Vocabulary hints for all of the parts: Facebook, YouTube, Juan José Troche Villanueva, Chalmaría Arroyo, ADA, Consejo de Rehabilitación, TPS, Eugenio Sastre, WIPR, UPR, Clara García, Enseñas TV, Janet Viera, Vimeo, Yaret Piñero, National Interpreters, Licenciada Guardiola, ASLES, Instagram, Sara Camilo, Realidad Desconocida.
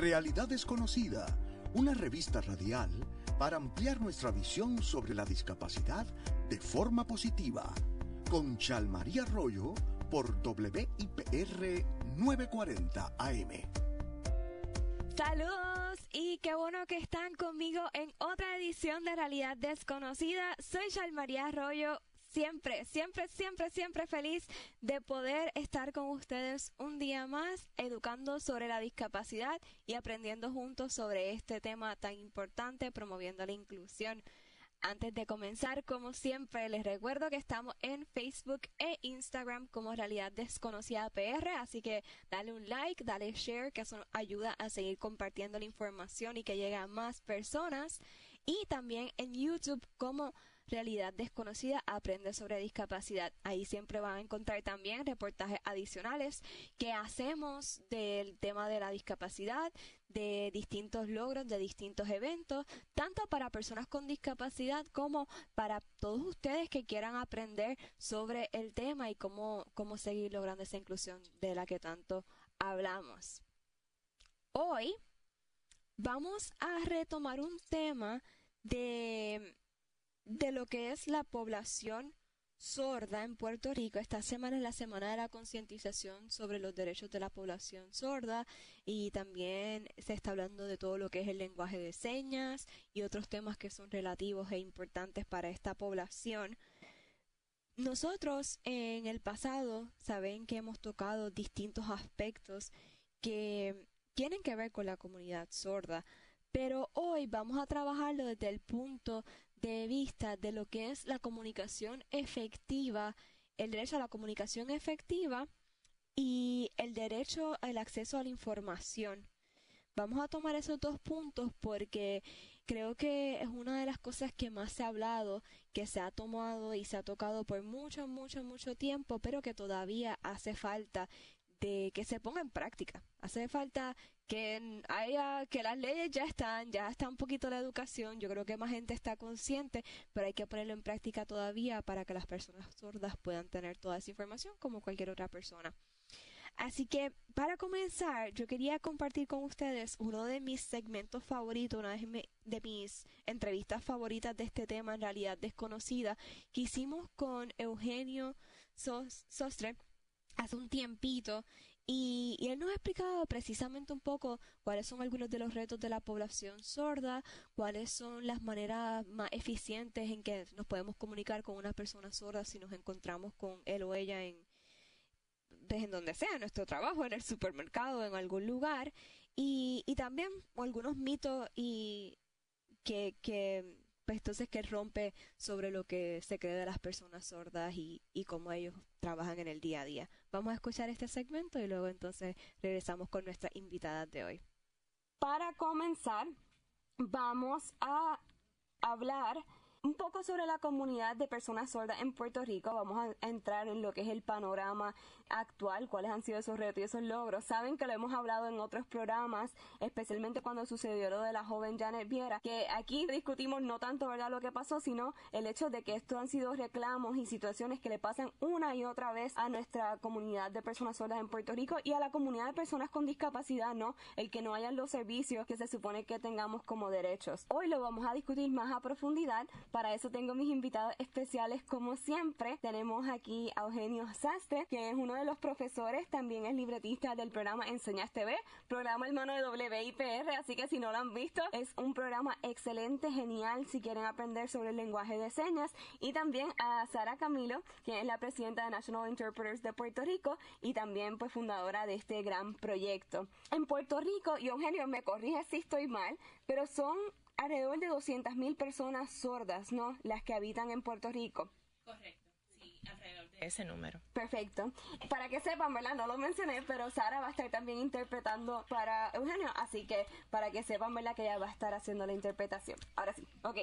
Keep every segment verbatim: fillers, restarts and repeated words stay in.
Realidad Desconocida, una revista radial para ampliar nuestra visión sobre la discapacidad de forma positiva. Con Chalmaría Arroyo por W I P R nueve cuarenta A M. Saludos y qué bueno que están conmigo en otra edición de Realidad Desconocida. Soy Chalmaría Arroyo. Siempre, siempre, siempre, siempre feliz de poder estar con ustedes un día más, educando sobre la discapacidad y aprendiendo juntos sobre este tema tan importante, promoviendo la inclusión. Antes de comenzar, como siempre, les recuerdo que estamos en Facebook e Instagram como Realidad Desconocida P R, así que dale un like, dale share, que eso nos ayuda a seguir compartiendo la información y que llegue a más personas. Y también en YouTube como Realidad Desconocida Aprende sobre Discapacidad. Ahí siempre van a encontrar también reportajes adicionales que hacemos del tema de la discapacidad, de distintos logros, de distintos eventos, tanto para personas con discapacidad como para todos ustedes que quieran aprender sobre el tema y cómo, cómo seguir logrando esa inclusión de la que tanto hablamos. Hoy vamos a retomar un tema de... de lo que es la población sorda en Puerto Rico. Esta semana es la semana de la concientización sobre los derechos de la población sorda y también se está hablando de todo lo que es el lenguaje de señas y otros temas que son relativos e importantes para esta población. Nosotros en el pasado saben que hemos tocado distintos aspectos que tienen que ver con la comunidad sorda, pero hoy vamos a trabajarlo desde el punto de vista de lo que es la comunicación efectiva, el derecho a la comunicación efectiva y el derecho al acceso a la información. Vamos a tomar esos dos puntos porque creo que es una de las cosas que más se ha hablado, que se ha tomado y se ha tocado por mucho, mucho, mucho tiempo, pero que todavía hace falta de que se ponga en práctica. Hace falta que haya, que las leyes ya están, ya está un poquito la educación, yo creo que más gente está consciente, pero hay que ponerlo en práctica todavía para que las personas sordas puedan tener toda esa información como cualquier otra persona. Así que para comenzar, yo quería compartir con ustedes uno de mis segmentos favoritos, una de mis entrevistas favoritas de este tema, en Realidad Desconocida, que hicimos con Eugenio Sastre hace un tiempito, y, y él nos ha explicado precisamente un poco cuáles son algunos de los retos de la población sorda, cuáles son las maneras más eficientes en que nos podemos comunicar con una persona sorda si nos encontramos con él o ella en, en donde sea, en nuestro trabajo, en el supermercado, en algún lugar, y, y también algunos mitos y que... que entonces que rompe sobre lo que se cree de las personas sordas y, y cómo ellos trabajan en el día a día. Vamos a escuchar este segmento y luego entonces regresamos con nuestra invitada de hoy. Para comenzar, vamos a hablar un poco sobre la comunidad de personas sordas en Puerto Rico. Vamos a entrar en lo que es el panorama actual, cuáles han sido esos retos y esos logros. Saben que lo hemos hablado en otros programas, especialmente cuando sucedió lo de la joven Janet Viera, que aquí discutimos no tanto, ¿verdad?, lo que pasó, sino el hecho de que estos han sido reclamos y situaciones que le pasan una y otra vez a nuestra comunidad de personas sordas en Puerto Rico y a la comunidad de personas con discapacidad, ¿no? El que no hayan los servicios que se supone que tengamos como derechos. Hoy lo vamos a discutir más a profundidad. Para eso tengo mis invitados especiales, como siempre. Tenemos aquí a Eugenio Sastre, que es uno de los profesores, también es libretista del programa Enseñas T V, programa hermano de W I P R, así que si no lo han visto, es un programa excelente, genial, si quieren aprender sobre el lenguaje de señas. Y también a Sara Camilo, quien es la presidenta de National Interpreters de Puerto Rico y también pues fundadora de este gran proyecto. En Puerto Rico, y Eugenio, me corrige si estoy mal, pero son alrededor de doscientas mil personas sordas, ¿no?, las que habitan en Puerto Rico. Correcto, sí, alrededor de ese número. Perfecto. Para que sepan, ¿verdad?, no lo mencioné, pero Sara va a estar también interpretando para Eugenio, así que para que sepan, ¿verdad?, que ella va a estar haciendo la interpretación. Ahora sí, ok.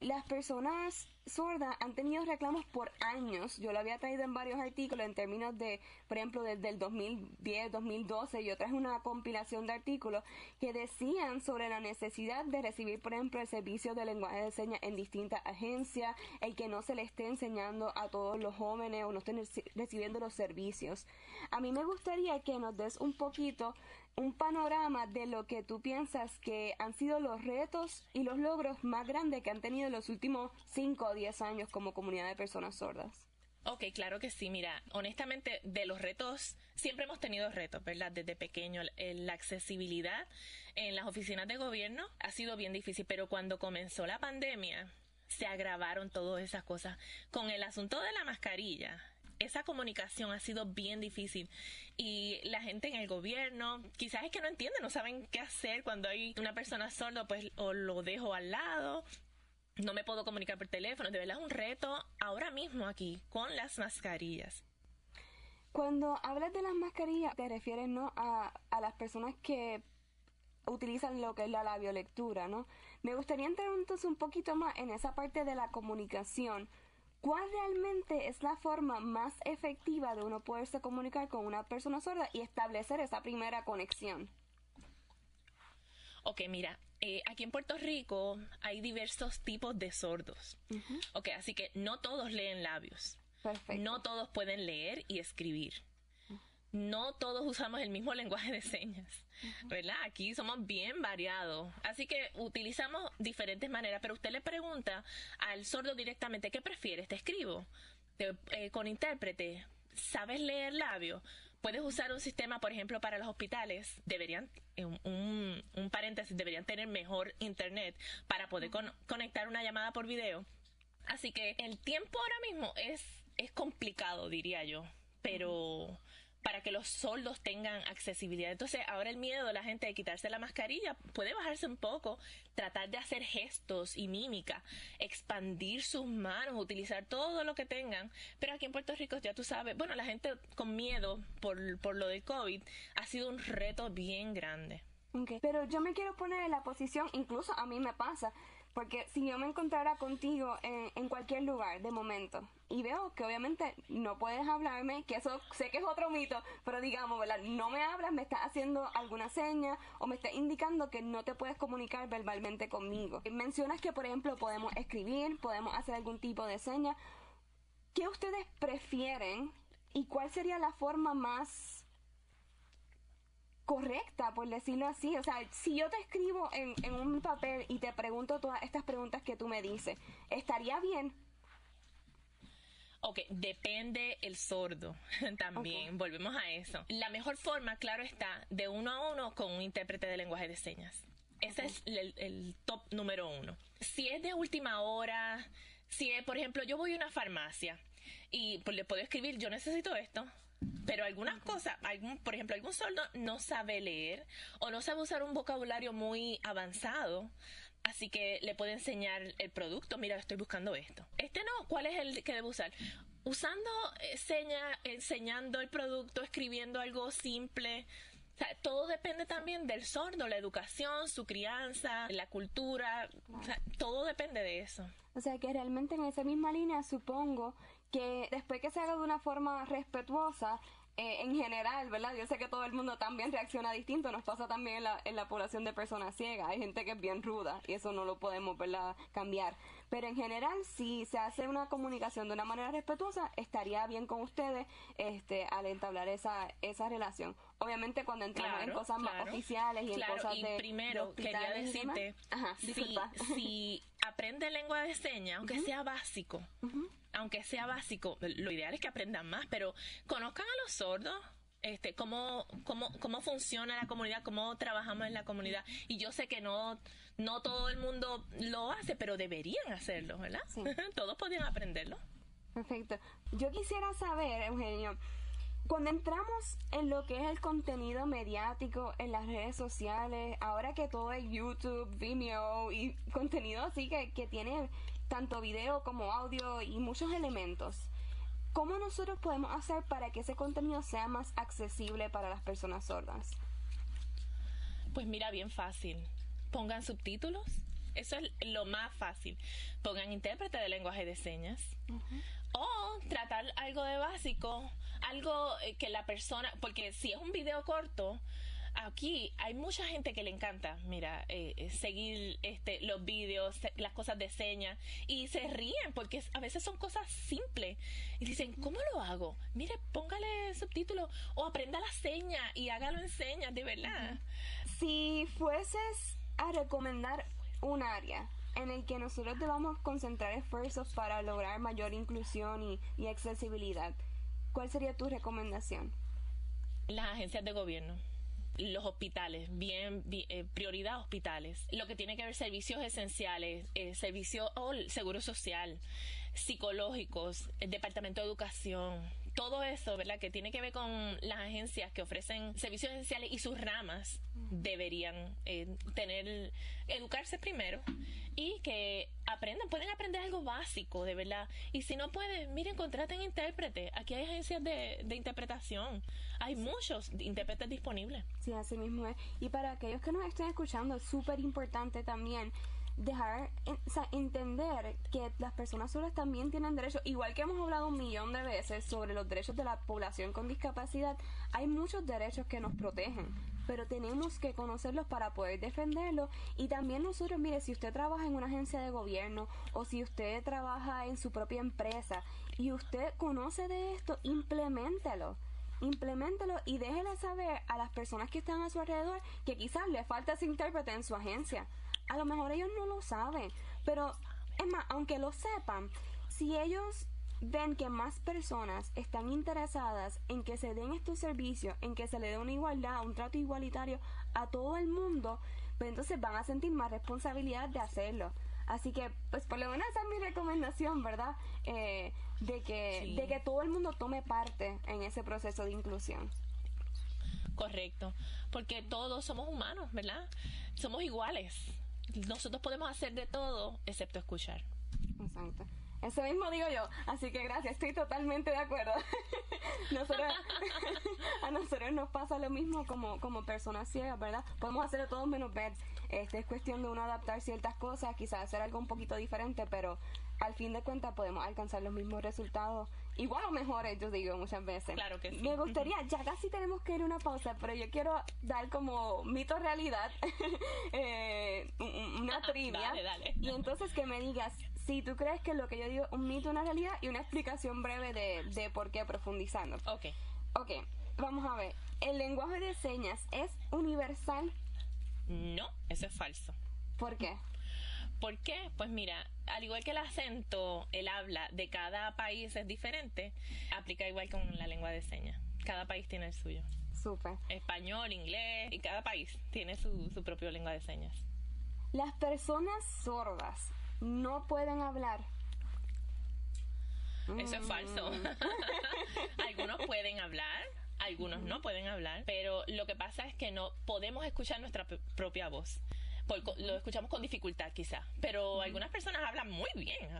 Las personas sordas han tenido reclamos por años. Yo lo había traído en varios artículos en términos de, por ejemplo, desde el dos mil diez, dos mil doce, yo traje una compilación de artículos que decían sobre la necesidad de recibir, por ejemplo, el servicio de lenguaje de señas en distintas agencias, el que no se le esté enseñando a todos los jóvenes o no estén recibiendo los servicios. A mí me gustaría que nos des un poquito un panorama de lo que tú piensas que han sido los retos y los logros más grandes que han tenido en los últimos cinco o diez años como comunidad de personas sordas. Ok, claro que sí. Mira, honestamente, de los retos, siempre hemos tenido retos, ¿verdad? Desde pequeño, la accesibilidad en las oficinas de gobierno ha sido bien difícil, pero cuando comenzó la pandemia, se agravaron todas esas cosas. Con el asunto de la mascarilla, esa comunicación ha sido bien difícil y la gente en el gobierno quizás es que no entiende, no saben qué hacer cuando hay una persona sorda, pues o lo dejo al lado... No me puedo comunicar por teléfono, de verdad es un reto ahora mismo aquí, con las mascarillas. Cuando hablas de las mascarillas, te refieres, ¿no?, a, a las personas que utilizan lo que es la labiolectura, ¿no? Me gustaría entrar entonces un poquito más en esa parte de la comunicación. ¿Cuál realmente es la forma más efectiva de uno poderse comunicar con una persona sorda y establecer esa primera conexión? Ok, mira... Eh, aquí en Puerto Rico hay diversos tipos de sordos. Uh-huh. Ok, así que no todos leen labios. Perfecto. No todos pueden leer y escribir. Uh-huh. No todos usamos el mismo lenguaje de señas. Uh-huh. ¿Verdad? Aquí somos bien variados. Así que utilizamos diferentes maneras. Pero usted le pregunta al sordo directamente, ¿qué prefieres? ¿Te escribo? Te, eh, ¿Con intérprete? ¿Sabes leer labios? Puedes usar un sistema, por ejemplo, para los hospitales, deberían, un, un paréntesis, deberían tener mejor internet para poder con, conectar una llamada por video. Así que el tiempo ahora mismo es, es complicado, diría yo, pero para que los sordos tengan accesibilidad. Entonces, ahora el miedo de la gente de quitarse la mascarilla puede bajarse un poco, tratar de hacer gestos y mímica, expandir sus manos, utilizar todo lo que tengan. Pero aquí en Puerto Rico, ya tú sabes, bueno, la gente con miedo por, por lo del COVID ha sido un reto bien grande. Okay. Pero yo me quiero poner en la posición, incluso a mí me pasa, porque si yo me encontrara contigo en, en cualquier lugar de momento y veo que obviamente no puedes hablarme, que eso sé que es otro mito, pero digamos, ¿verdad?, no me hablas, me estás haciendo alguna seña o me estás indicando que no te puedes comunicar verbalmente conmigo. Mencionas que, por ejemplo, podemos escribir, podemos hacer algún tipo de seña. ¿Qué ustedes prefieren y cuál sería la forma más... correcta, por decirlo así? O sea, si yo te escribo en, en un papel y te pregunto todas estas preguntas que tú me dices, ¿estaría bien? Ok, depende el sordo también, okay. Volvemos a eso. La mejor forma, claro está, de uno a uno con un intérprete de lenguaje de señas. Ese okay. es el, el top número uno. Si es de última hora, si es, por ejemplo, yo voy a una farmacia y pues, le puedo escribir, yo necesito esto. Pero algunas cosas, algún, por ejemplo, algún sordo no sabe leer o no sabe usar un vocabulario muy avanzado, así que le puede enseñar el producto. Mira, estoy buscando esto. Este no, ¿cuál es el que debo usar? Usando eh, señas, enseñando el producto, escribiendo algo simple. O sea, todo depende también del sordo, la educación, su crianza, la cultura. O sea, todo depende de eso. O sea, que realmente en esa misma línea supongo... que después que se haga de una forma respetuosa, eh, en general, ¿verdad? Yo sé que todo el mundo también reacciona distinto, nos pasa también en la, en la población de personas ciegas, hay gente que es bien ruda y eso no lo podemos, ¿verdad?, cambiar. Pero en general, si se hace una comunicación de una manera respetuosa, estaría bien con ustedes este, al entablar esa, esa relación. Obviamente cuando entramos claro, en cosas claro, más oficiales y claro, en cosas y de primero, de quería decirte, Ajá, si, si aprende lengua de señas, aunque uh-huh. sea básico, uh-huh. aunque sea básico, lo ideal es que aprendan más, pero conozcan a los sordos, este, cómo, cómo, cómo funciona la comunidad, cómo trabajamos en la comunidad. Y yo sé que no, no todo el mundo lo hace, pero deberían hacerlo, ¿verdad? Sí. Todos podrían aprenderlo. Perfecto. Yo quisiera saber, Eugenio, cuando entramos en lo que es el contenido mediático, en las redes sociales, ahora que todo es YouTube, Vimeo y contenido así que, que tiene tanto video como audio y muchos elementos, ¿cómo nosotros podemos hacer para que ese contenido sea más accesible para las personas sordas? Pues mira, bien fácil. Pongan subtítulos. Eso es lo más fácil. Pongan intérprete de lenguaje de señas. Uh-huh. O tratar algo de básico, algo que la persona... Porque si es un video corto, aquí hay mucha gente que le encanta, mira, eh, seguir este, los vídeos, las cosas de señas, y se ríen porque a veces son cosas simples y dicen, ¿cómo lo hago? Mire, póngale subtítulos o aprenda la seña y hágalo en señas, de verdad. Si fueses a recomendar un área en el que nosotros debamos concentrar esfuerzos para lograr mayor inclusión y, y accesibilidad, ¿cuál sería tu recomendación? Las agencias de gobierno, los hospitales, bien, bien eh, prioridad hospitales, lo que tiene que ver servicios esenciales, eh, servicio o oh, seguro social, psicológicos, el departamento de educación, todo eso, ¿verdad?, que tiene que ver con las agencias que ofrecen servicios esenciales y sus ramas deberían eh, tener, educarse primero y que aprendan, pueden aprender algo básico, de verdad. Y si no pueden, miren, contraten intérpretes. Aquí hay agencias de, de interpretación. Hay muchos intérpretes disponibles. Sí, así mismo es. Y para aquellos que nos estén escuchando, es súper importante también dejar, o sea, entender que las personas sordas también tienen derechos. Igual que hemos hablado un millón de veces sobre los derechos de la población con discapacidad, hay muchos derechos que nos protegen, pero tenemos que conocerlos para poder defenderlos. Y también nosotros, mire, si usted trabaja en una agencia de gobierno o si usted trabaja en su propia empresa y usted conoce de esto, impleméntelo. Impleméntelo y déjele saber a las personas que están a su alrededor que quizás le falta ese intérprete en su agencia. A lo mejor ellos no lo saben, pero es más, aunque lo sepan, si ellos ven que más personas están interesadas en que se den estos servicios, en que se le dé una igualdad, un trato igualitario a todo el mundo, pues entonces van a sentir más responsabilidad de hacerlo. Así que, pues por lo menos esa es mi recomendación, ¿verdad? Eh, de que, sí. de que todo el mundo tome parte en ese proceso de inclusión. Correcto, porque todos somos humanos, ¿verdad? Somos iguales. Nosotros podemos hacer de todo, excepto escuchar. Exacto. Eso mismo digo yo, así que gracias, estoy totalmente de acuerdo. Nosotros, a nosotros nos pasa lo mismo como, como personas ciegas, ¿verdad? Podemos hacerlo todos menos ver. Este, es cuestión de uno adaptar ciertas cosas, quizás hacer algo un poquito diferente, pero al fin de cuentas podemos alcanzar los mismos resultados, igual o mejores, yo digo muchas veces. Claro que sí. Me gustaría, ya casi tenemos que ir a una pausa, pero yo quiero dar como mito realidad, eh, una trivia. Dale, dale. Y entonces que me digas si tú crees que lo que yo digo es un mito, una realidad, y una explicación breve de, de por qué, profundizando. Ok. Ok, vamos a ver. ¿El lenguaje de señas es universal? No, eso es falso. ¿Por qué? ¿Por qué? Pues mira, al igual que el acento, el habla de cada país es diferente, aplica igual con la lengua de señas. Cada país tiene el suyo. Súper. Español, inglés, y cada país tiene su, su propia lengua de señas. ¿Las personas sordas no pueden hablar? Eso mm. es falso. Algunos pueden hablar, algunos no pueden hablar, pero lo que pasa es que no podemos escuchar nuestra propia voz. Por, lo escuchamos con dificultad quizás, pero uh-huh. algunas personas hablan muy bien,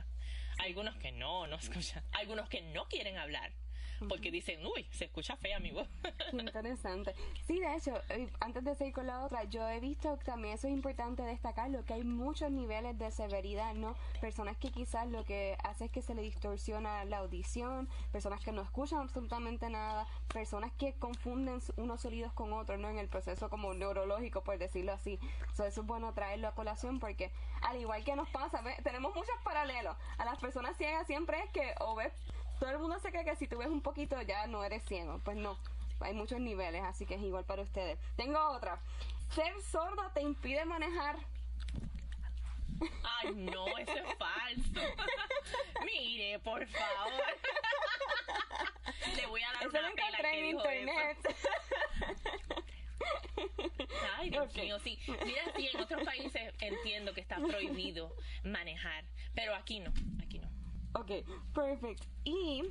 algunos que no, no escuchan, algunos que no quieren hablar, uh-huh. porque dicen, uy, se escucha fea mi voz. Qué interesante. Sí, de hecho, antes de seguir con la otra, yo he visto, también eso es importante destacarlo, que hay muchos niveles de severidad, ¿no? Personas que quizás lo que hace es que se le distorsiona la audición, personas que no escuchan absolutamente nada, personas que confunden unos sonidos con otros, ¿no? En el proceso como neurológico, por decirlo así. So, eso es bueno traerlo a colación porque al igual que nos pasa, ¿ves? Tenemos muchos paralelos. A las personas ciegas siempre es que o ves, todo el mundo se cree que si tú ves un poquito ya no eres ciego, pues no, hay muchos niveles, así que es igual para ustedes. Tengo otra. ¿Ser sordo te impide manejar? Ay, no, eso es falso. Mire, por favor. Le voy a dar eso una pela que en internet. Eso. Ay, Dios okay. mío, sí. Mira, sí, en otros países entiendo que está prohibido manejar, pero aquí no, aquí no. Ok, perfecto. Y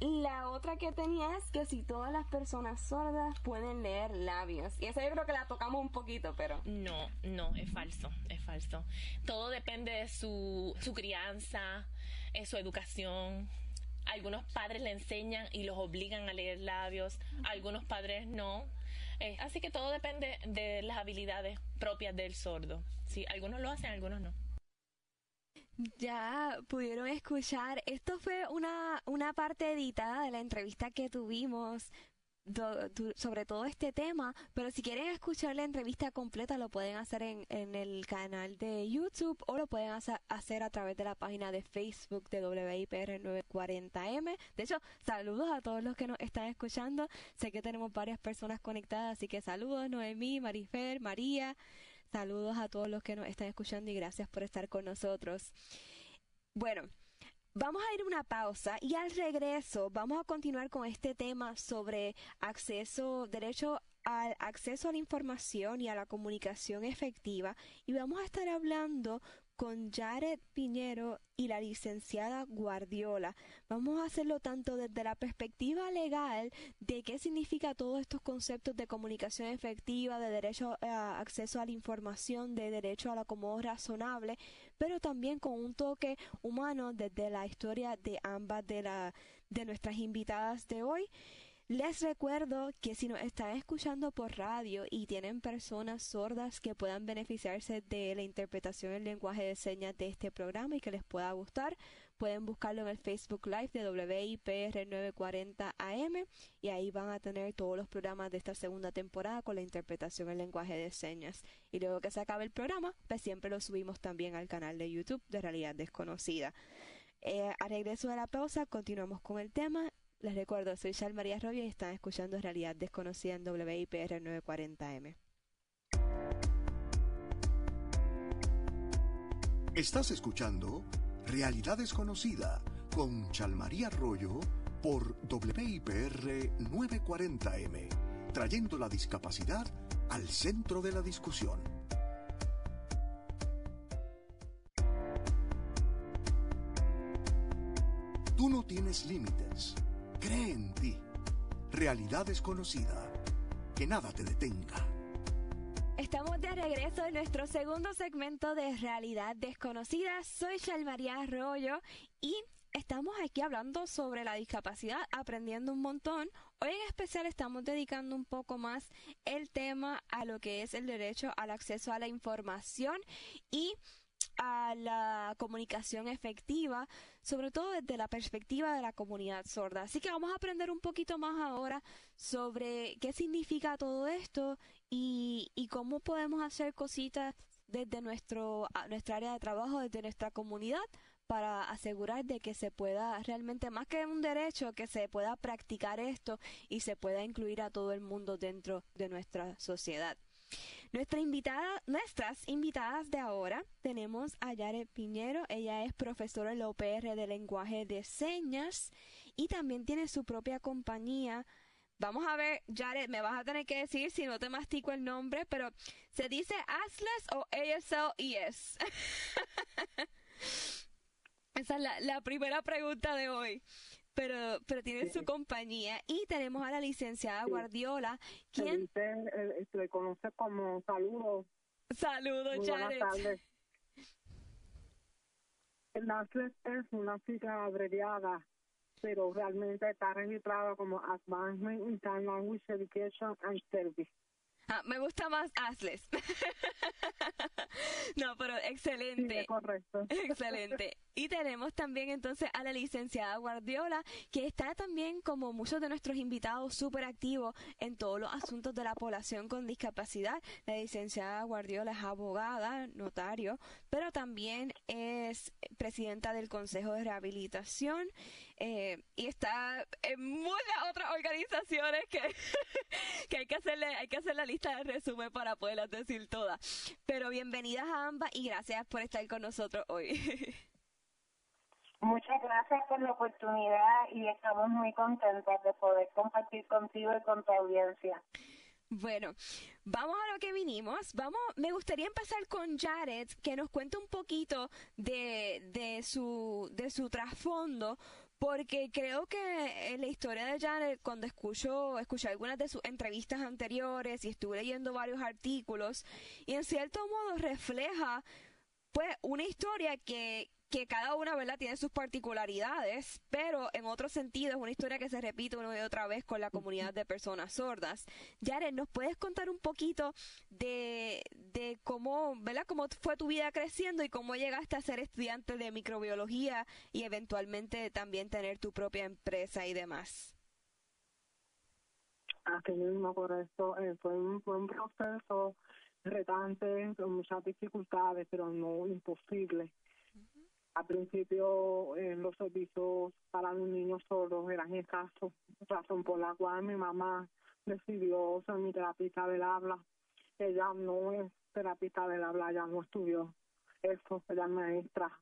la otra que tenía es que si todas las personas sordas pueden leer labios. Y esa yo creo que la tocamos un poquito, pero... No, no, es falso, es falso. Todo depende de su, su crianza, de su educación. Algunos padres le enseñan y los obligan a leer labios, algunos padres no. Eh, así que todo depende de las habilidades propias del sordo. Sí, algunos lo hacen, algunos no. Ya pudieron escuchar. Esto fue una, una parte editada de la entrevista que tuvimos do, do, sobre todo este tema, pero si quieren escuchar la entrevista completa lo pueden hacer en, en el canal de YouTube o lo pueden hacer, hacer a través de la página de Facebook de W I P R nueve cuarenta M. De hecho, saludos a todos los que nos están escuchando. Sé que tenemos varias personas conectadas, así que saludos Noemí, Marifer, María. Saludos a todos los que nos están escuchando y gracias por estar con nosotros. Bueno, vamos a ir a una pausa y al regreso vamos a continuar con este tema sobre acceso, derecho al acceso a la información y a la comunicación efectiva, y vamos a estar hablando con Yaret Piñero y la licenciada Guardiola. Vamos a hacerlo tanto desde la perspectiva legal de qué significa todos estos conceptos de comunicación efectiva, de derecho a acceso a la información, de derecho al acomodo razonable, pero también con un toque humano desde la historia de ambas de, la, de nuestras invitadas de hoy. Les recuerdo que si nos están escuchando por radio y tienen personas sordas que puedan beneficiarse de la interpretación del lenguaje de señas de este programa y que les pueda gustar, pueden buscarlo en el Facebook Live de W I P R nueve cuarenta A M y ahí van a tener todos los programas de esta segunda temporada con la interpretación del lenguaje de señas. Y luego que se acabe el programa, pues siempre lo subimos también al canal de YouTube de Realidad Desconocida. Eh, al regreso de la pausa, continuamos con el tema. Les recuerdo, soy Chalmaría Arroyo y están escuchando Realidad Desconocida en W I P R nueve cuarenta M. Estás escuchando Realidad Desconocida con Chalmaría Arroyo por W I P R nueve cuarenta M, trayendo la discapacidad al centro de la discusión. Tú no tienes límites. Cree en ti. Realidad Desconocida. Que nada te detenga. Estamos de regreso en nuestro segundo segmento de Realidad Desconocida. Soy Chalmaría Arroyo y estamos aquí hablando sobre la discapacidad, aprendiendo un montón. Hoy en especial estamos dedicando un poco más el tema a lo que es el derecho al acceso a la información y a la comunicación efectiva, sobre todo desde la perspectiva de la comunidad sorda. Así que vamos a aprender un poquito más ahora sobre qué significa todo esto y, y cómo podemos hacer cositas desde nuestro, nuestra área de trabajo, desde nuestra comunidad, para asegurar de que se pueda realmente, más que un derecho, que se pueda practicar esto y se pueda incluir a todo el mundo dentro de nuestra sociedad. Nuestra invitada, nuestras invitadas de ahora, tenemos a Yaret Piñero. Ella es profesora en la U P R de lenguaje de señas y también tiene su propia compañía. Vamos a ver, Yaret, me vas a tener que decir si no te mastico el nombre, pero ¿se dice ASLES o A S L E S? Esa es la, la primera pregunta de hoy. Pero, pero tiene sí. su compañía, y tenemos a la licenciada sí. Guardiola, quien se, eh, se le conoce como saludos. Saludos, Janet. Buenas tardes. El ASLES es una sigla abreviada, pero realmente está registrado como Advancement in Language Education and Service. Ah, me gusta más ASLES. No, pero excelente. Sí, correcto. Excelente. Y tenemos también entonces a la licenciada Guardiola, que está también, como muchos de nuestros invitados, súper activos en todos los asuntos de la población con discapacidad. La licenciada Guardiola es abogada, notario, pero también es presidenta del Consejo de Rehabilitación eh, y está en muchas otras organizaciones que, que hay que hacerle, hay que hacer la lista de resumen para poderlas decir todas. Pero bienvenidas a ambas y gracias por estar con nosotros hoy. Muchas gracias por la oportunidad y estamos muy contentos de poder compartir contigo y con tu audiencia. Bueno, vamos a lo que vinimos. Vamos, me gustaría empezar con Yaret, que nos cuente un poquito de, de su de su trasfondo, porque creo que en la historia de Yaret, cuando escucho, escuché algunas de sus entrevistas anteriores y estuve leyendo varios artículos, y en cierto modo refleja pues una historia que que cada una, ¿verdad?, tiene sus particularidades, pero en otro sentido es una historia que se repite una y otra vez con la comunidad de personas sordas. Yaret, ¿nos puedes contar un poquito de, de cómo, ¿verdad?, cómo fue tu vida creciendo y cómo llegaste a ser estudiante de microbiología y eventualmente también tener tu propia empresa y demás? así mismo, por eso eh, fue, un, fue un proceso retante, con muchas dificultades, pero no imposible. Uh-huh. Al principio eh, los servicios para los niños sordos eran escasos, razón por la cual mi mamá decidió ser mi terapista del habla. Ella no es terapista del habla, ella no estudió eso, ella es maestra.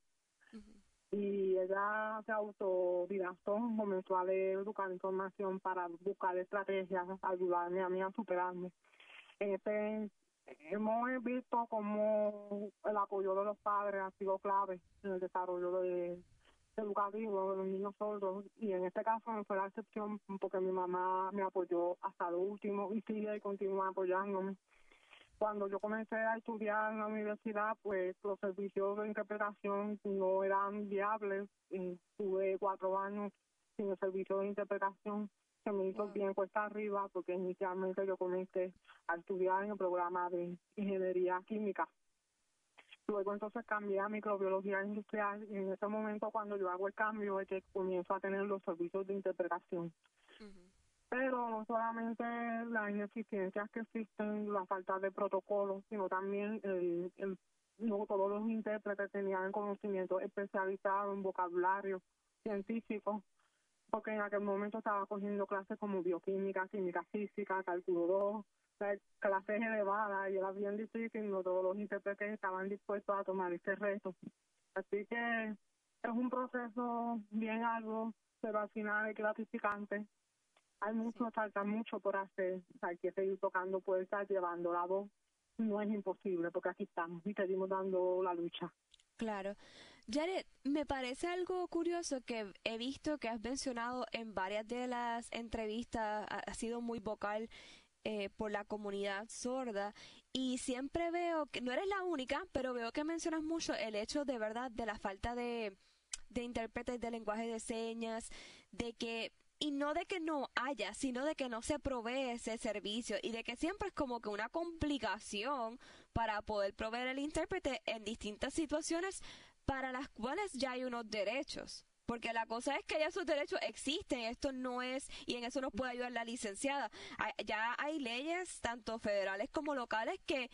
Uh-huh. Y ella se autodidactó, comenzó a leer, buscar información para buscar estrategias, ayudarme a mí a superarme. Este, hemos visto cómo el apoyo de los padres ha sido clave en el desarrollo de, de educativo de los niños sordos. Y en este caso no fue la excepción, porque mi mamá me apoyó hasta lo último y sigue y continúa apoyándome. Cuando yo comencé a estudiar en la universidad, pues los servicios de interpretación no eran viables. Y tuve cuatro años sin el servicio de interpretación, que me hizo bien cuesta arriba, porque inicialmente yo comencé a estudiar en el programa de ingeniería química. Luego entonces cambié a microbiología industrial, y en ese momento cuando yo hago el cambio es que comienzo a tener los servicios de interpretación. Uh-huh. Pero no solamente las ineficiencias que existen, la falta de protocolos, sino también el, el, no todos los intérpretes tenían conocimiento especializado en vocabulario científico, porque en aquel momento estaba cogiendo clases como bioquímica, química física, cálculo dos, clases elevadas, y era bien difícil, no todos los intérpretes estaban dispuestos a tomar este reto. Así que es un proceso bien arduo, pero al final es gratificante. Hay mucho, falta mucho por hacer. Hay que seguir tocando puertas, llevando la voz. No es imposible, porque aquí estamos y seguimos dando la lucha. Claro. Yaret, me parece algo curioso que he visto que has mencionado en varias de las entrevistas. Has sido muy vocal eh, por la comunidad sorda. Y siempre veo que, no eres la única, pero veo que mencionas mucho el hecho de verdad de la falta de, de intérpretes de lenguaje de señas, de que... Y no de que no haya, sino de que no se provee ese servicio y de que siempre es como que una complicación para poder proveer el intérprete en distintas situaciones para las cuales ya hay unos derechos. Porque la cosa es que ya esos derechos existen, esto no es, y en eso nos puede ayudar la licenciada. Ya hay leyes, tanto federales como locales, que...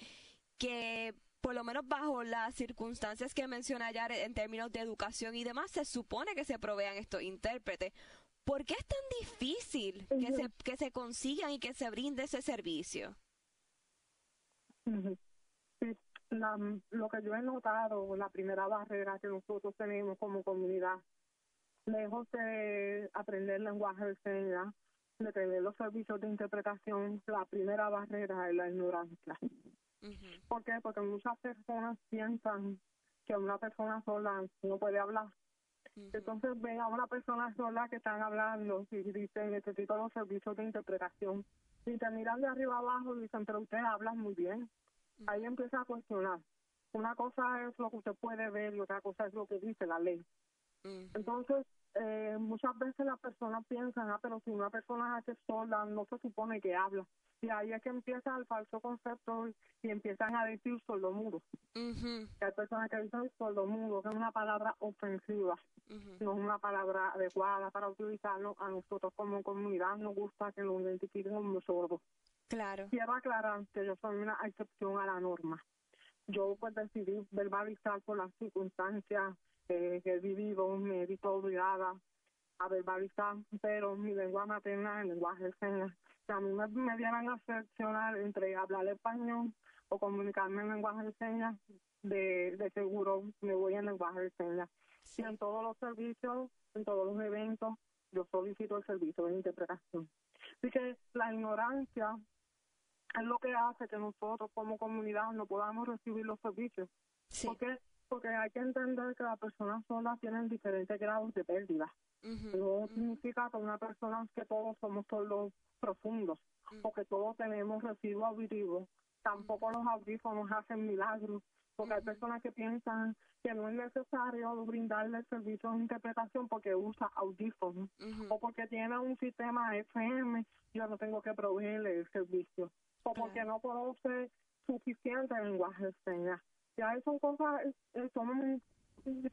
que por lo menos bajo las circunstancias que menciona Yaret en términos de educación y demás, se supone que se provean estos intérpretes. ¿Por qué es tan difícil que se, que se consigan y que se brinde ese servicio? Sí, la, lo que yo he notado, la primera barrera que nosotros tenemos como comunidad, lejos de aprender lenguaje de señas, de tener los servicios de interpretación, la primera barrera es la ignorancia. Uh-huh. ¿Por qué? Porque muchas personas piensan que una persona sola no puede hablar. Uh-huh. Entonces ven a una persona sola que están hablando y dicen, necesito los servicios de interpretación. Y te miran de arriba abajo y dicen, pero usted habla muy bien. Uh-huh. Ahí empieza a cuestionar. Una cosa es lo que usted puede ver y otra cosa es lo que dice la ley. Uh-huh. Entonces, eh, muchas veces las personas piensan, ah, pero si una persona es sola, no se supone que habla. Y ahí es que empieza el falso concepto y empiezan a decir sordomudo. Uh-huh. Hay personas que dicen sordomudo, que es una palabra ofensiva, uh-huh. no es una palabra adecuada para utilizarlo. A nosotros como comunidad nos gusta que nos identifiquen como sordos. Claro. Quiero aclarar que yo soy una excepción a la norma. Yo pues decidí verbalizar por las circunstancias eh, que he vivido, me he visto obligada a verbalizar, pero mi lengua materna es el lenguaje de señas. Que a mí me, me dieran a seleccionar entre hablar español o comunicarme en lenguaje de señas, de, de seguro me voy en lenguaje de señas. Sí. Y en todos los servicios, en todos los eventos, yo solicito el servicio de interpretación. Así que la ignorancia es lo que hace que nosotros como comunidad no podamos recibir los servicios. Sí. ¿Por qué? Porque hay que entender que las personas solas tienen diferentes grados de pérdida. Uh-huh. No significa que una persona que todos somos sordos profundos, uh-huh. porque todos tenemos residuos auditivos. Tampoco uh-huh. los audífonos hacen milagros, porque uh-huh. hay personas que piensan que no es necesario brindarle servicios de interpretación porque usa audífonos, uh-huh. o porque tiene un sistema F M, yo no tengo que proveerle el servicio, o porque uh-huh. no produce suficiente lenguaje de señas. Ya eso son cosas, son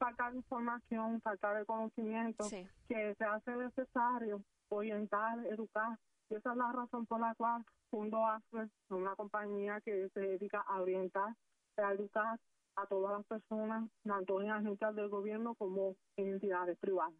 falta de información, falta de conocimiento, sí. que se hace necesario orientar, educar Y esa es la razón por la cual fundo ASLES, una compañía que se dedica a orientar, a educar a todas las personas, tanto en agencias del gobierno como en entidades privadas.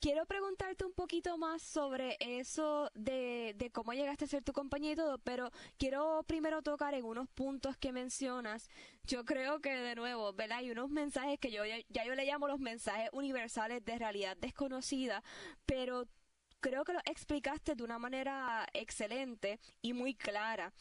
Quiero preguntarte un poquito más sobre eso de, de cómo llegaste a ser tu compañía y todo, pero quiero primero tocar en unos puntos que mencionas. Yo creo que, de nuevo, ¿verdad? Hay unos mensajes que yo ya, ya yo le llamo los mensajes universales de realidad desconocida, pero creo que lo explicaste de una manera excelente y muy clara.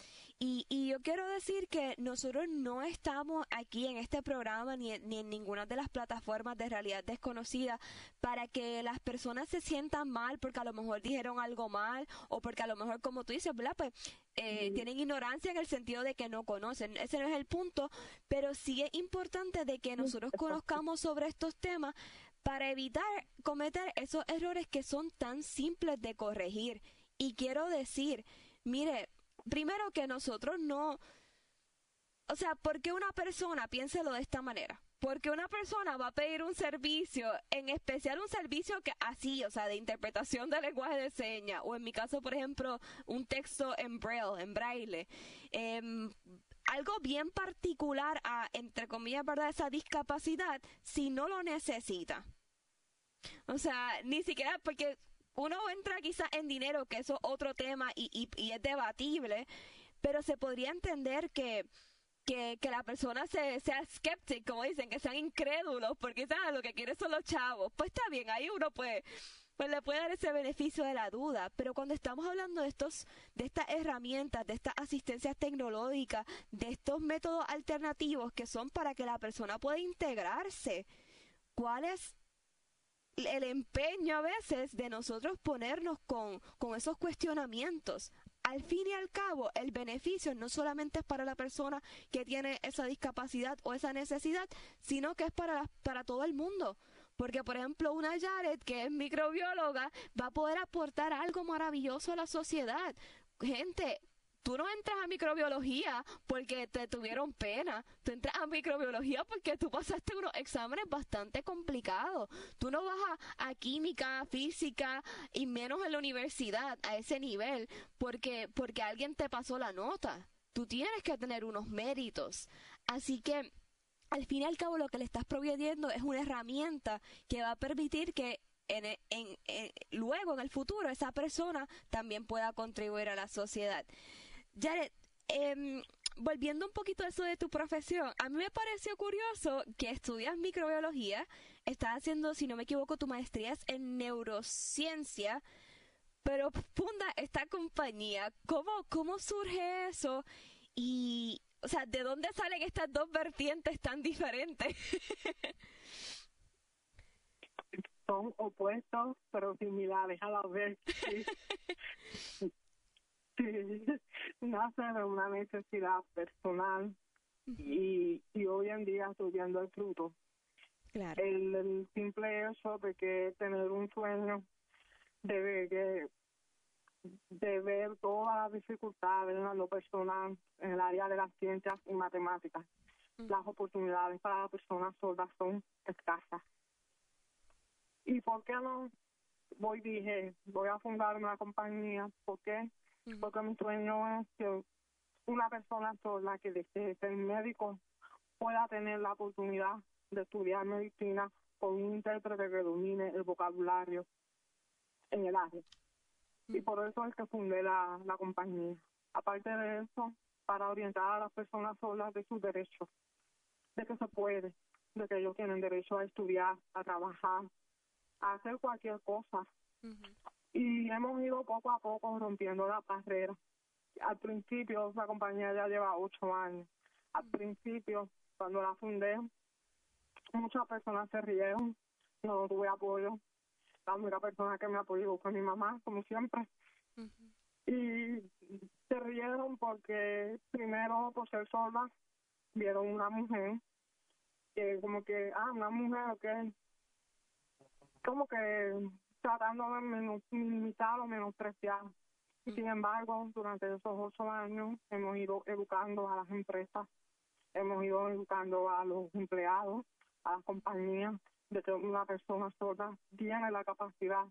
Y, y yo quiero decir que nosotros no estamos aquí en este programa ni, ni en ninguna de las plataformas de realidad desconocida para que las personas se sientan mal porque a lo mejor dijeron algo mal o porque a lo mejor, como tú dices, ¿verdad? Pues eh, sí. tienen ignorancia en el sentido de que no conocen. Ese no es el punto, pero sí es importante de que nosotros conozcamos sobre estos temas para evitar cometer esos errores que son tan simples de corregir. Y quiero decir, mire, primero que nosotros no... O sea, ¿por qué una persona, piénselo de esta manera, porque una persona va a pedir un servicio, en especial un servicio que así, o sea, de interpretación de lenguaje de señas, o en mi caso, por ejemplo, un texto en braille, en braille, eh, algo bien particular a, entre comillas, ¿verdad?, esa discapacidad, si no lo necesita? O sea, ni siquiera porque uno entra quizás en dinero, que eso es otro tema y, y, y es debatible, pero se podría entender que... Que, que la persona se, sea escéptica, como dicen, que sean incrédulos, porque ¿sabes? Lo que quieren son los chavos. Pues está bien, ahí uno puede, pues le puede dar ese beneficio de la duda, pero cuando estamos hablando de estos, de estas herramientas, de estas asistencias tecnológicas, de estos métodos alternativos que son para que la persona pueda integrarse, ¿cuál es el empeño a veces de nosotros ponernos con, con esos cuestionamientos? Al fin y al cabo, el beneficio no solamente es para la persona que tiene esa discapacidad o esa necesidad, sino que es para, la, para todo el mundo. Porque, por ejemplo, una Yaret, que es microbióloga, va a poder aportar algo maravilloso a la sociedad. Gente, tú no entras a microbiología porque te tuvieron pena. Tú entras a microbiología porque tú pasaste unos exámenes bastante complicados. Tú no vas a, a química, física y menos en la universidad a ese nivel porque, porque alguien te pasó la nota. Tú tienes que tener unos méritos. Así que, al fin y al cabo, lo que le estás proveyendo es una herramienta que va a permitir que En, en, en, luego en el futuro esa persona también pueda contribuir a la sociedad. Yaret, eh, volviendo un poquito a eso de tu profesión, a mí me pareció curioso que estudias microbiología, estás haciendo, si no me equivoco, tu maestría es en neurociencia, pero funda esta compañía. ¿Cómo, cómo surge eso? Y, o sea, ¿de dónde salen estas dos vertientes tan diferentes? Son opuestos, pero similares a la vez. Sí. Sí. Nace de una necesidad personal y, y hoy en día estoy viendo el fruto. Claro. El, el simple hecho de que tener un sueño, de, de, de ver todas las dificultades en lo personal, en el área de las ciencias y matemáticas. Mm. Las oportunidades para las personas sordas son escasas. ¿Y por qué no? Voy, dije, voy a fundar una compañía. ¿Por qué? Uh-huh. Porque mi sueño es que una persona sola que desee ser médico pueda tener la oportunidad de estudiar medicina con un intérprete que domine el vocabulario en el área. Uh-huh. Y por eso es que fundé la, la compañía. Aparte de eso, para orientar a las personas solas de sus derechos, de que se puede, de que ellos tienen derecho a estudiar, a trabajar, a hacer cualquier cosa. Uh-huh. Y hemos ido poco a poco rompiendo la barrera. Al principio, la compañía ya lleva ocho años. Al uh-huh. principio, cuando la fundé, muchas personas se rieron, no tuve apoyo. La única persona que me apoyó fue mi mamá, como siempre. Uh-huh. Y se rieron porque, primero, por ser sorda, vieron una mujer, que como que, ah, una mujer, ok, como que tratando de minimizar o menospreciar. Mm. Sin embargo, durante esos ocho años hemos ido educando a las empresas, hemos ido educando a los empleados, a las compañías, de que una persona sorda tiene la capacidad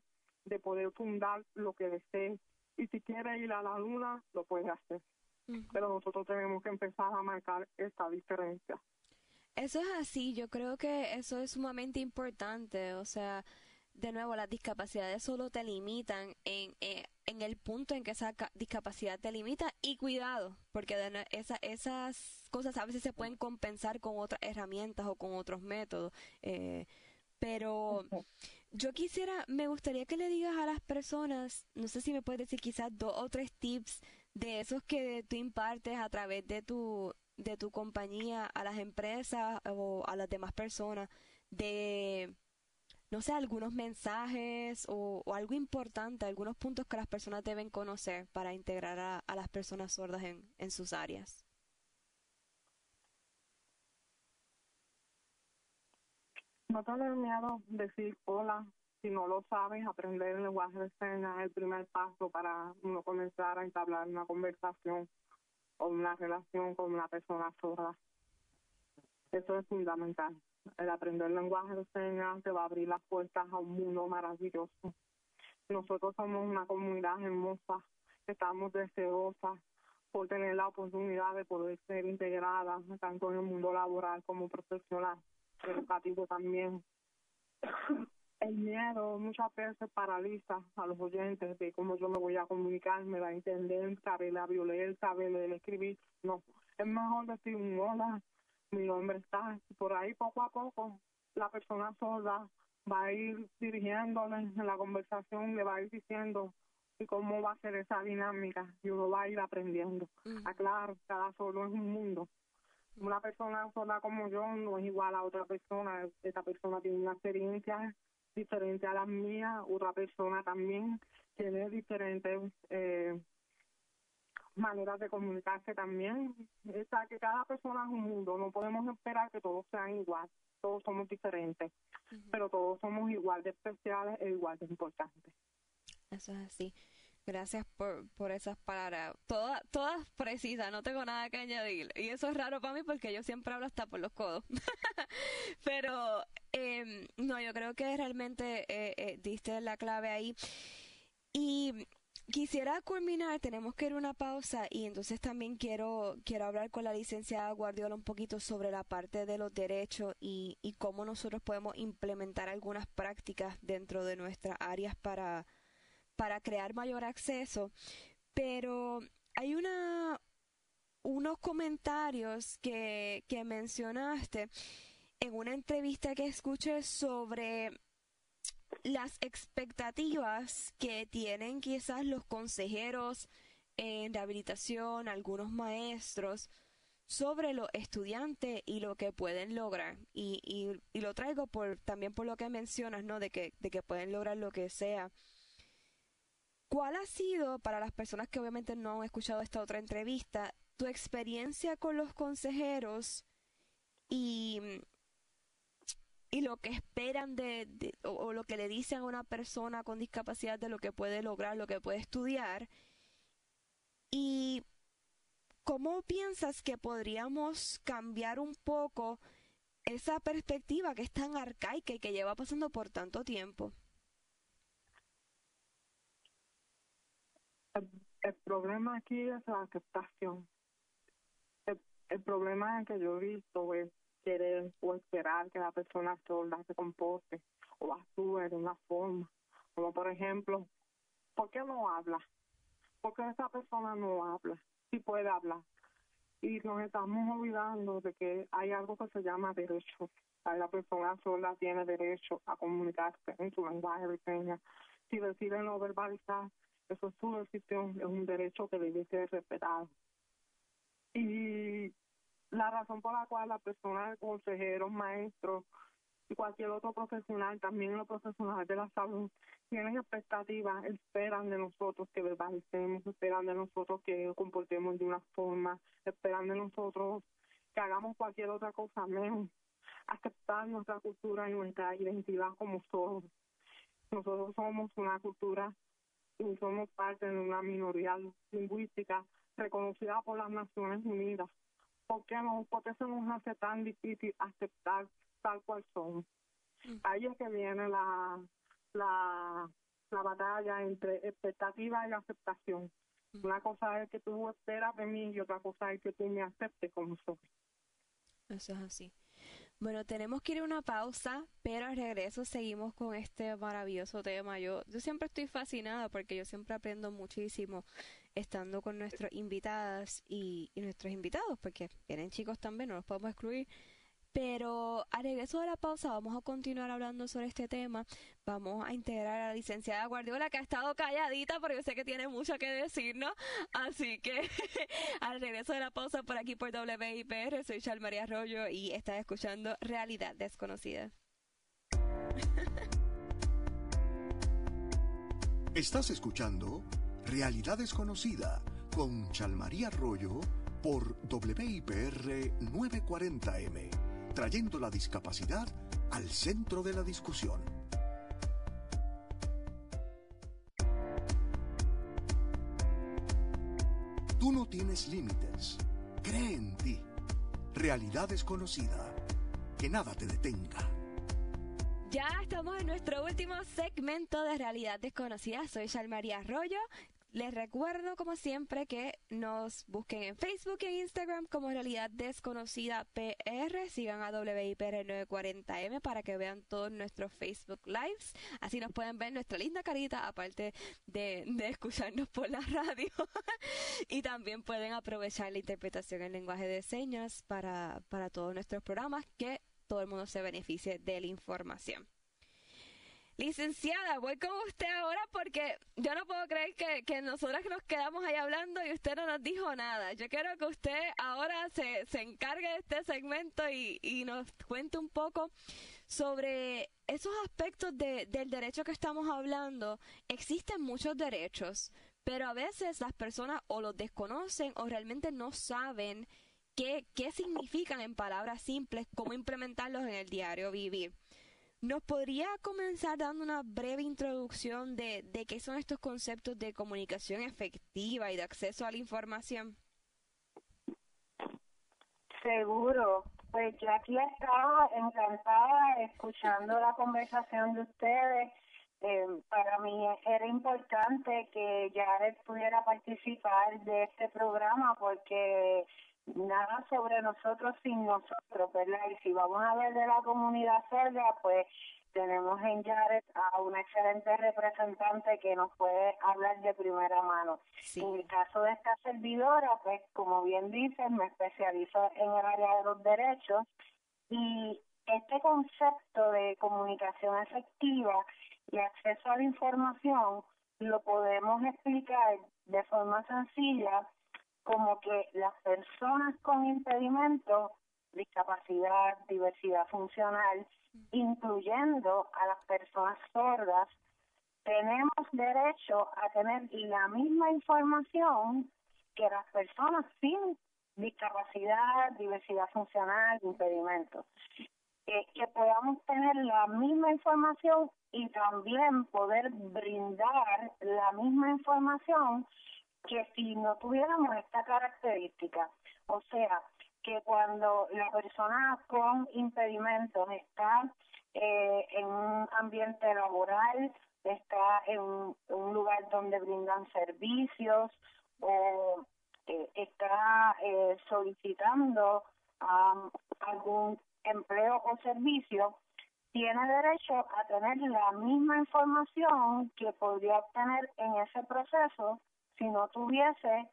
de poder fundar lo que desee y si quiere ir a la luna, lo puede hacer. Uh-huh. Pero nosotros tenemos que empezar a marcar esta diferencia. Eso es así, yo creo que eso es sumamente importante, o sea, de nuevo, las discapacidades solo te limitan en, en, en el punto en que esa discapacidad te limita, y cuidado, porque de nuevo, esa, esas cosas a veces se pueden compensar con otras herramientas o con otros métodos, eh, pero yo quisiera, me gustaría que le digas a las personas, no sé si me puedes decir quizás dos o tres tips de esos que tú impartes a través de tu... de tu compañía a las empresas o a las demás personas, de, no sé, algunos mensajes o, o algo importante, algunos puntos que las personas deben conocer para integrar a, a las personas sordas en, en sus áreas. No tener miedo de decir hola, si no lo sabes, aprender el lenguaje de señas es el primer paso para uno comenzar a entablar una conversación o una relación con una persona sorda. Eso es fundamental. El aprender el lenguaje de señas te va a abrir las puertas a un mundo maravilloso. Nosotros somos una comunidad hermosa, estamos deseosas por tener la oportunidad de poder ser integradas tanto en el mundo laboral como profesional, educativo también. El miedo muchas veces paraliza a los oyentes de cómo yo me voy a comunicar, me va a entender, saber la violencia, saber el escribir. No, es mejor decir un hola, mi nombre está. Por ahí poco a poco la persona sorda va a ir dirigiéndole en la conversación, le va a ir diciendo y cómo va a ser esa dinámica y uno va a ir aprendiendo. Mm. Aclaro, cada sordo es un mundo. Una persona sorda como yo no es igual a otra persona. Esta persona tiene una experiencia diferente a las mías, otra persona también tiene diferentes eh, maneras de comunicarse también. O sea, que cada persona es un mundo, no podemos esperar que todos sean igual, todos somos diferentes, uh-huh, pero todos somos igual de especiales e igual de importantes. Eso es así. Gracias por, por esas palabras, todas todas precisas, no tengo nada que añadir, y eso es raro para mí porque yo siempre hablo hasta por los codos, pero eh, no, yo creo que realmente eh, eh, diste la clave ahí, y quisiera culminar, tenemos que ir a una pausa, y entonces también quiero, quiero hablar con la licenciada Guardiola un poquito sobre la parte de los derechos y, y cómo nosotros podemos implementar algunas prácticas dentro de nuestras áreas para... para crear mayor acceso, pero hay una unos comentarios que, que mencionaste en una entrevista que escuché sobre las expectativas que tienen quizás los consejeros en rehabilitación, algunos maestros, sobre los estudiantes y lo que pueden lograr, y, y, y lo traigo por también por lo que mencionas, ¿no? De que, de que pueden lograr lo que sea. ¿Cuál ha sido, para las personas que obviamente no han escuchado esta otra entrevista, tu experiencia con los consejeros y, y lo que esperan de, de o, o lo que le dicen a una persona con discapacidad de lo que puede lograr, lo que puede estudiar? ¿Y cómo piensas que podríamos cambiar un poco esa perspectiva que es tan arcaica y que lleva pasando por tanto tiempo? El, el problema aquí es la aceptación. El, el problema que yo he visto es querer o esperar que la persona sorda se comporte o actúe de una forma. Como por ejemplo, ¿por qué no habla? ¿Por qué esa persona no habla? Sí puede hablar. Y nos estamos olvidando de que hay algo que se llama derecho. La persona sorda tiene derecho a comunicarse en su lenguaje de señas. Si decide no verbalizar, eso es su decisión, es un derecho que debe ser respetado. Y la razón por la cual las personas, consejeros, maestros y cualquier otro profesional, también los profesionales de la salud, tienen expectativas, esperan de nosotros que verbalicemos, esperan de nosotros que nos comportemos de una forma, esperan de nosotros que hagamos cualquier otra cosa menos aceptar nuestra cultura y nuestra identidad como somos. Nosotros somos una cultura y somos parte de una minoría lingüística reconocida por las Naciones Unidas. ¿Por qué, no, por qué se nos hace tan difícil aceptar tal cual somos? Ahí es que viene la, la una batalla entre expectativa y aceptación. Una cosa es que tú esperas de mí y otra cosa es que tú me aceptes como soy. Eso es así. Bueno, tenemos que ir a una pausa, pero al regreso seguimos con este maravilloso tema. Yo, yo siempre estoy fascinada porque yo siempre aprendo muchísimo estando con nuestras invitadas y, y nuestros invitados, porque vienen chicos también, no los podemos excluir. Pero al regreso de la pausa vamos a continuar hablando sobre este tema. Vamos a integrar a la licenciada Guardiola, que ha estado calladita, porque yo sé que tiene mucho que decirnos. Así que al regreso de la pausa por aquí por W I P R, soy Chalmaría Arroyo y estás escuchando Realidad Desconocida. Estás escuchando Realidad Desconocida con Chalmaría Arroyo por W I P R nueve cuarenta M. Trayendo la discapacidad al centro de la discusión. Tú no tienes límites. Cree en ti. Realidad desconocida. Que nada te detenga. Ya estamos en nuestro último segmento de Realidad Desconocida. Soy Chalmaría Arroyo. Les recuerdo, como siempre, que nos busquen en Facebook y en Instagram como Realidad Desconocida P R. Sigan a W I P R nueve cuarenta M para que vean todos nuestros Facebook Lives. Así nos pueden ver nuestra linda carita, aparte de, de escucharnos por la radio. Y también pueden aprovechar la interpretación en lenguaje de señas para, para todos nuestros programas, que todo el mundo se beneficie de la información. Licenciada, voy con usted ahora porque yo no puedo creer que, que nosotras nos quedamos ahí hablando y usted no nos dijo nada. Yo quiero que usted ahora se, se encargue de este segmento y, y nos cuente un poco sobre esos aspectos de, del derecho que estamos hablando. Existen muchos derechos, pero a veces las personas o los desconocen o realmente no saben qué, qué significan en palabras simples, cómo implementarlos en el diario vivir. ¿Nos podría comenzar dando una breve introducción de, de qué son estos conceptos de comunicación efectiva y de acceso a la información? Seguro. Pues yo aquí estaba encantada escuchando la conversación de ustedes. Eh, para mí era importante que Yaret pudiera participar de este programa porque nada sobre nosotros sin nosotros, ¿verdad? Y si vamos a ver de la comunidad sorda, pues tenemos en Yaret a una excelente representante que nos puede hablar de primera mano. Sí. En el caso de esta servidora, pues como bien dices, me especializo en el área de los derechos y este concepto de comunicación efectiva y acceso a la información lo podemos explicar de forma sencilla como que las personas con impedimentos, discapacidad, diversidad funcional, incluyendo a las personas sordas, tenemos derecho a tener la misma información que las personas sin discapacidad, diversidad funcional, impedimentos. Eh, que podamos tener la misma información y también poder brindar la misma información que si no tuviéramos esta característica, o sea, que cuando la persona con impedimentos está eh, en un ambiente laboral, está en un lugar donde brindan servicios, o eh, está eh, solicitando um, algún empleo o servicio, tiene derecho a tener la misma información que podría obtener en ese proceso si no tuviese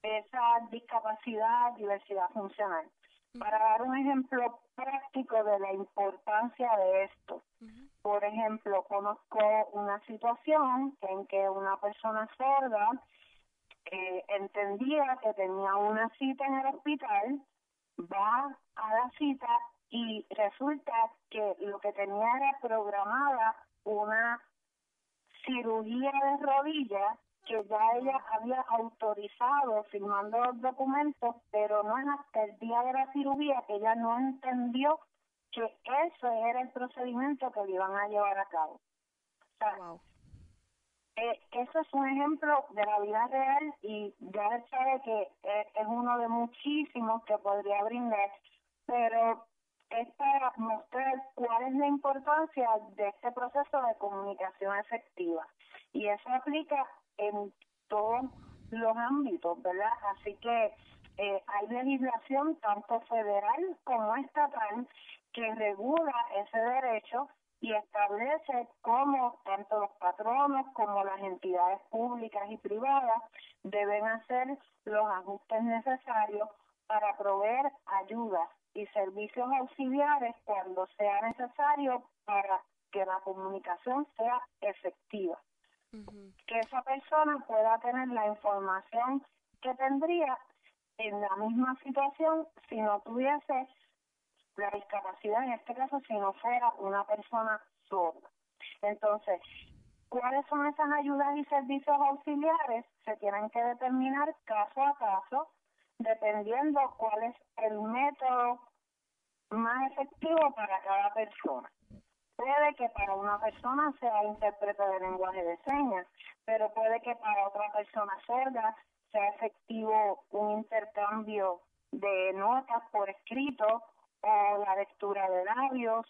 esa discapacidad, diversidad funcional. Para dar un ejemplo práctico de la importancia de esto, por ejemplo, conozco una situación en que una persona sorda eh, entendía que tenía una cita en el hospital, va a la cita y resulta que lo que tenía era programada una cirugía de rodillas que ya ella había autorizado firmando los documentos, pero no es hasta el día de la cirugía que ella no entendió que eso era el procedimiento que le iban a llevar a cabo. O sea, wow. eh, eso es un ejemplo de la vida real y ya sabe que es, es uno de muchísimos que podría brindar, pero es para mostrar cuál es la importancia de este proceso de comunicación efectiva. Y eso aplica en todos los ámbitos, ¿verdad? Así que eh, hay legislación tanto federal como estatal que regula ese derecho y establece cómo tanto los patronos como las entidades públicas y privadas deben hacer los ajustes necesarios para proveer ayudas y servicios auxiliares cuando sea necesario para que la comunicación sea efectiva. Uh-huh. Que esa persona pueda tener la información que tendría en la misma situación si no tuviese la discapacidad, en este caso si no fuera una persona sorda. Entonces, ¿cuáles son esas ayudas y servicios auxiliares? Se tienen que determinar caso a caso, dependiendo cuál es el método más efectivo para cada persona. Puede que para una persona sea intérprete de lenguaje de señas, pero puede que para otra persona sorda sea efectivo un intercambio de notas por escrito, o la lectura de labios,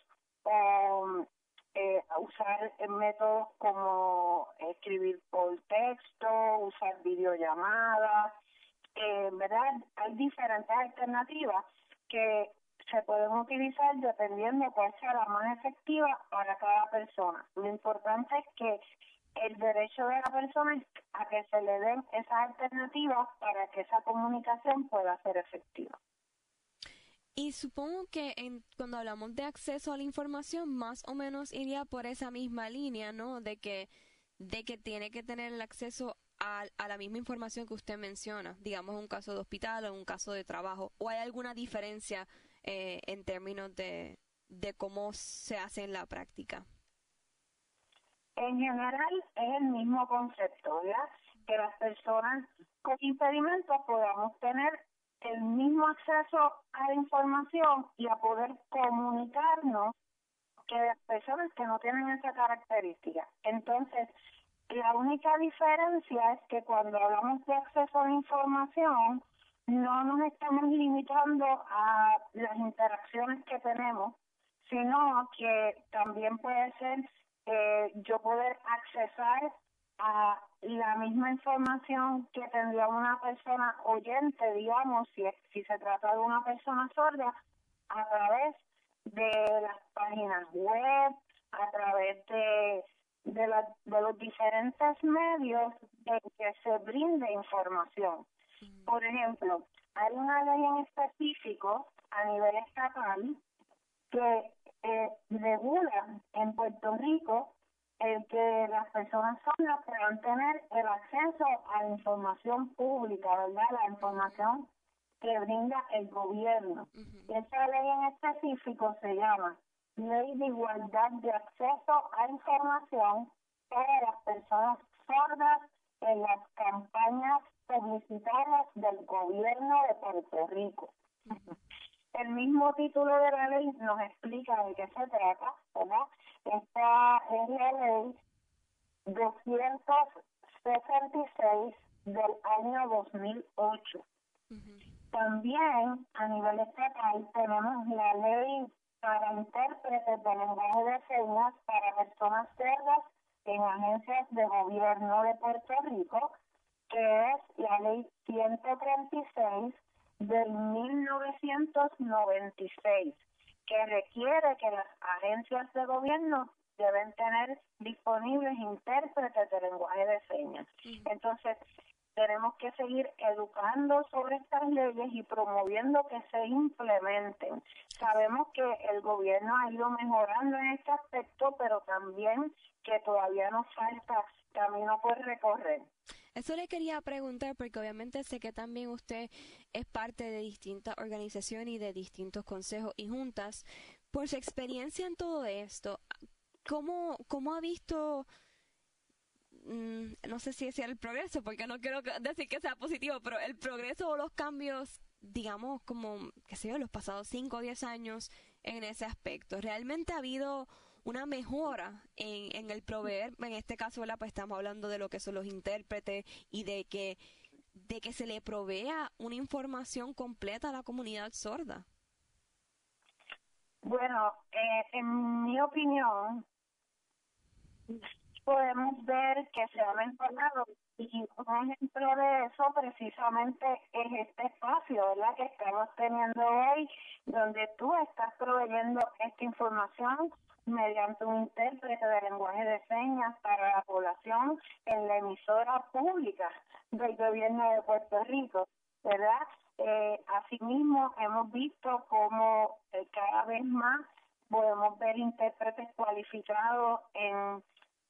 o eh, usar métodos como escribir por texto, usar videollamadas, eh, ¿verdad? Hay diferentes alternativas que se pueden utilizar dependiendo cuál sea la más efectiva para cada persona. Lo importante es que el derecho de la persona es a que se le den esas alternativas para que esa comunicación pueda ser efectiva. Y supongo que en, cuando hablamos de acceso a la información, más o menos iría por esa misma línea, ¿no? De que de que tiene que tener el acceso a, a la misma información que usted menciona, digamos un caso de hospital o un caso de trabajo. ¿O hay alguna diferencia eh, en términos de, de cómo se hace en la práctica? En general es el mismo concepto, ¿verdad? Que las personas con impedimentos podamos tener el mismo acceso a la información y a poder comunicarnos que las personas que no tienen esa característica. Entonces, la única diferencia es que cuando hablamos de acceso a la información, no nos estamos limitando a las interacciones que tenemos, sino que también puede ser eh, yo poder accesar a la misma información que tendría una persona oyente, digamos, si, si se trata de una persona sorda, a través de las páginas web, a través de de, la, de los diferentes medios en que se brinde información. Por ejemplo, hay una ley en específico a nivel estatal que eh, regula en Puerto Rico el que las personas sordas puedan tener el acceso a la información pública, ¿verdad? La información que brinda el gobierno. Uh-huh. Esa ley en específico se llama Ley de Igualdad de Acceso a Información para las Personas Sordas en las Campañas Publicitarias del Gobierno de Puerto Rico. Uh-huh. El mismo título de la ley nos explica de qué se trata, ¿verdad? Esta es la ley doscientos sesenta y seis del año dos mil ocho. Uh-huh. También a nivel estatal tenemos la ley para intérpretes de lenguaje de señas para personas sordas en agencias de gobierno de Puerto Rico, que es la ley ciento treinta y seis del mil novecientos noventa y seis, que requiere que las agencias de gobierno deben tener disponibles intérpretes de lenguaje de señas. Uh-huh. Entonces, tenemos que seguir educando sobre estas leyes y promoviendo que se implementen. Sabemos que el gobierno ha ido mejorando en este aspecto, pero también que todavía nos falta camino por recorrer. Eso le quería preguntar porque obviamente sé que también usted es parte de distintas organizaciones y de distintos consejos y juntas. Por su experiencia en todo esto, ¿cómo, cómo ha visto, mmm, no sé si es el progreso, porque no quiero decir que sea positivo, pero el progreso o los cambios, digamos, como, qué sé yo, los pasados cinco o diez años en ese aspecto? ¿Realmente ha habido una mejora en, en el proveer? En este caso, ¿verdad? Pues estamos hablando de lo que son los intérpretes y de que de que se le provea una información completa a la comunidad sorda. Bueno, eh, en mi opinión, podemos ver que se ha mejorado, y un ejemplo de eso precisamente es este espacio, ¿verdad?, que estamos teniendo hoy, donde tú estás proveyendo esta información mediante un intérprete de lenguaje de señas para la población en la emisora pública del gobierno de Puerto Rico, ¿verdad? Eh, asimismo, hemos visto cómo eh, cada vez más podemos ver intérpretes cualificados en,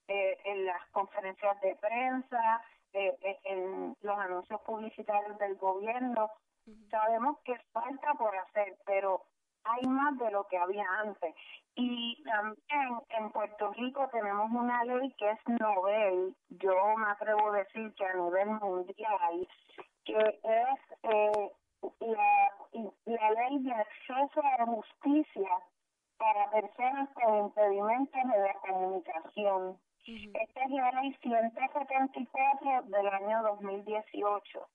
eh, en las conferencias de prensa, eh, eh, en los anuncios publicitarios del gobierno. Uh-huh. Sabemos que falta por hacer, pero hay más de lo que había antes. Y también en Puerto Rico tenemos una ley que es novel, yo me atrevo a decir que a nivel mundial, que es eh, la, la ley de acceso a la justicia para personas con impedimentos de la comunicación. Uh-huh. Esta es la ley ciento setenta y cuatro del año dos mil dieciocho.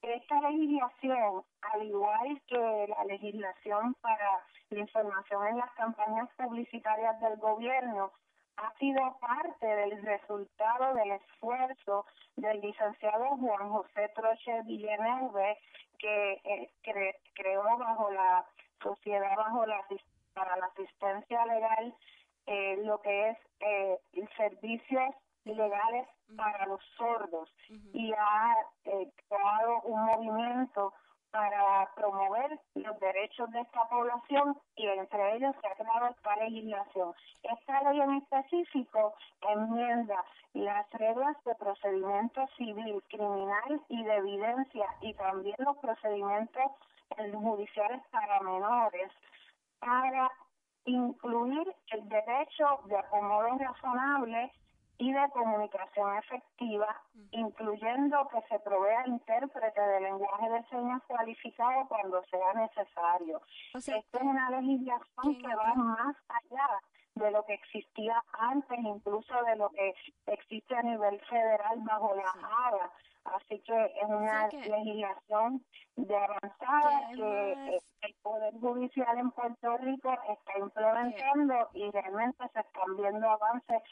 Esta legislación, al igual que la legislación para la información en las campañas publicitarias del gobierno, ha sido parte del resultado del esfuerzo del licenciado Juan José Troche Villanueva, que eh, cre creó bajo la sociedad bajo la para la asistencia legal eh, lo que es eh, servicios legales para los sordos, uh-huh, y ha eh, creado un movimiento para promover los derechos de esta población, y entre ellos se ha creado esta legislación. Esta ley en específico enmienda las reglas de procedimiento civil, criminal y de evidencia, y también los procedimientos judiciales para menores, para incluir el derecho de acomodo razonable y de comunicación efectiva, uh-huh, incluyendo que se provea intérprete de lenguaje de señas cualificado cuando sea necesario. O sea, esta es una legislación que va más allá de lo que existía antes, incluso de lo que existe a nivel federal bajo la A D A. Así que es una que legislación de avanzada que, que es... el Poder Judicial en Puerto Rico está implementando, que... y realmente se están viendo avances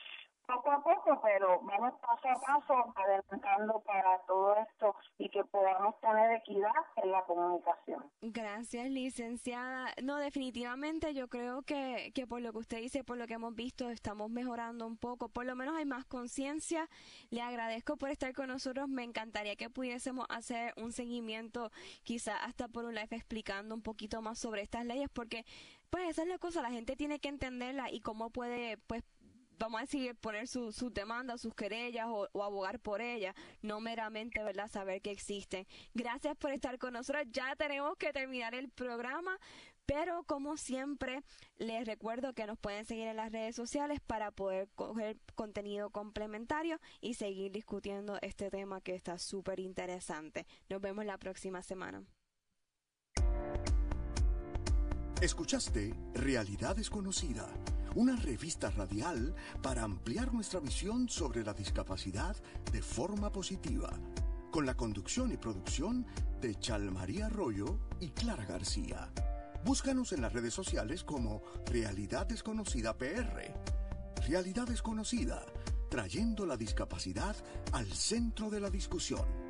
poco a poco, pero vamos paso a paso adelantando para todo esto y que podamos tener equidad en la comunicación. Gracias, licenciada. No, definitivamente yo creo que, que por lo que usted dice, por lo que hemos visto, estamos mejorando un poco, por lo menos hay más conciencia. Le agradezco por estar con nosotros, me encantaría que pudiésemos hacer un seguimiento, quizás hasta por un live explicando un poquito más sobre estas leyes, porque pues esa es la cosa, la gente tiene que entenderla y cómo puede, pues, vamos a decir, poner sus su demandas, sus querellas o, o abogar por ellas, no meramente, ¿verdad?, saber que existen. Gracias por estar con nosotros. Ya tenemos que terminar el programa, pero como siempre, les recuerdo que nos pueden seguir en las redes sociales para poder coger contenido complementario y seguir discutiendo este tema que está súper interesante. Nos vemos la próxima semana. Escuchaste Realidad Desconocida, una revista radial para ampliar nuestra visión sobre la discapacidad de forma positiva, con la conducción y producción de Chalmaría Arroyo y Clara García. Búscanos en las redes sociales como Realidad Desconocida P R. Realidad Desconocida, trayendo la discapacidad al centro de la discusión.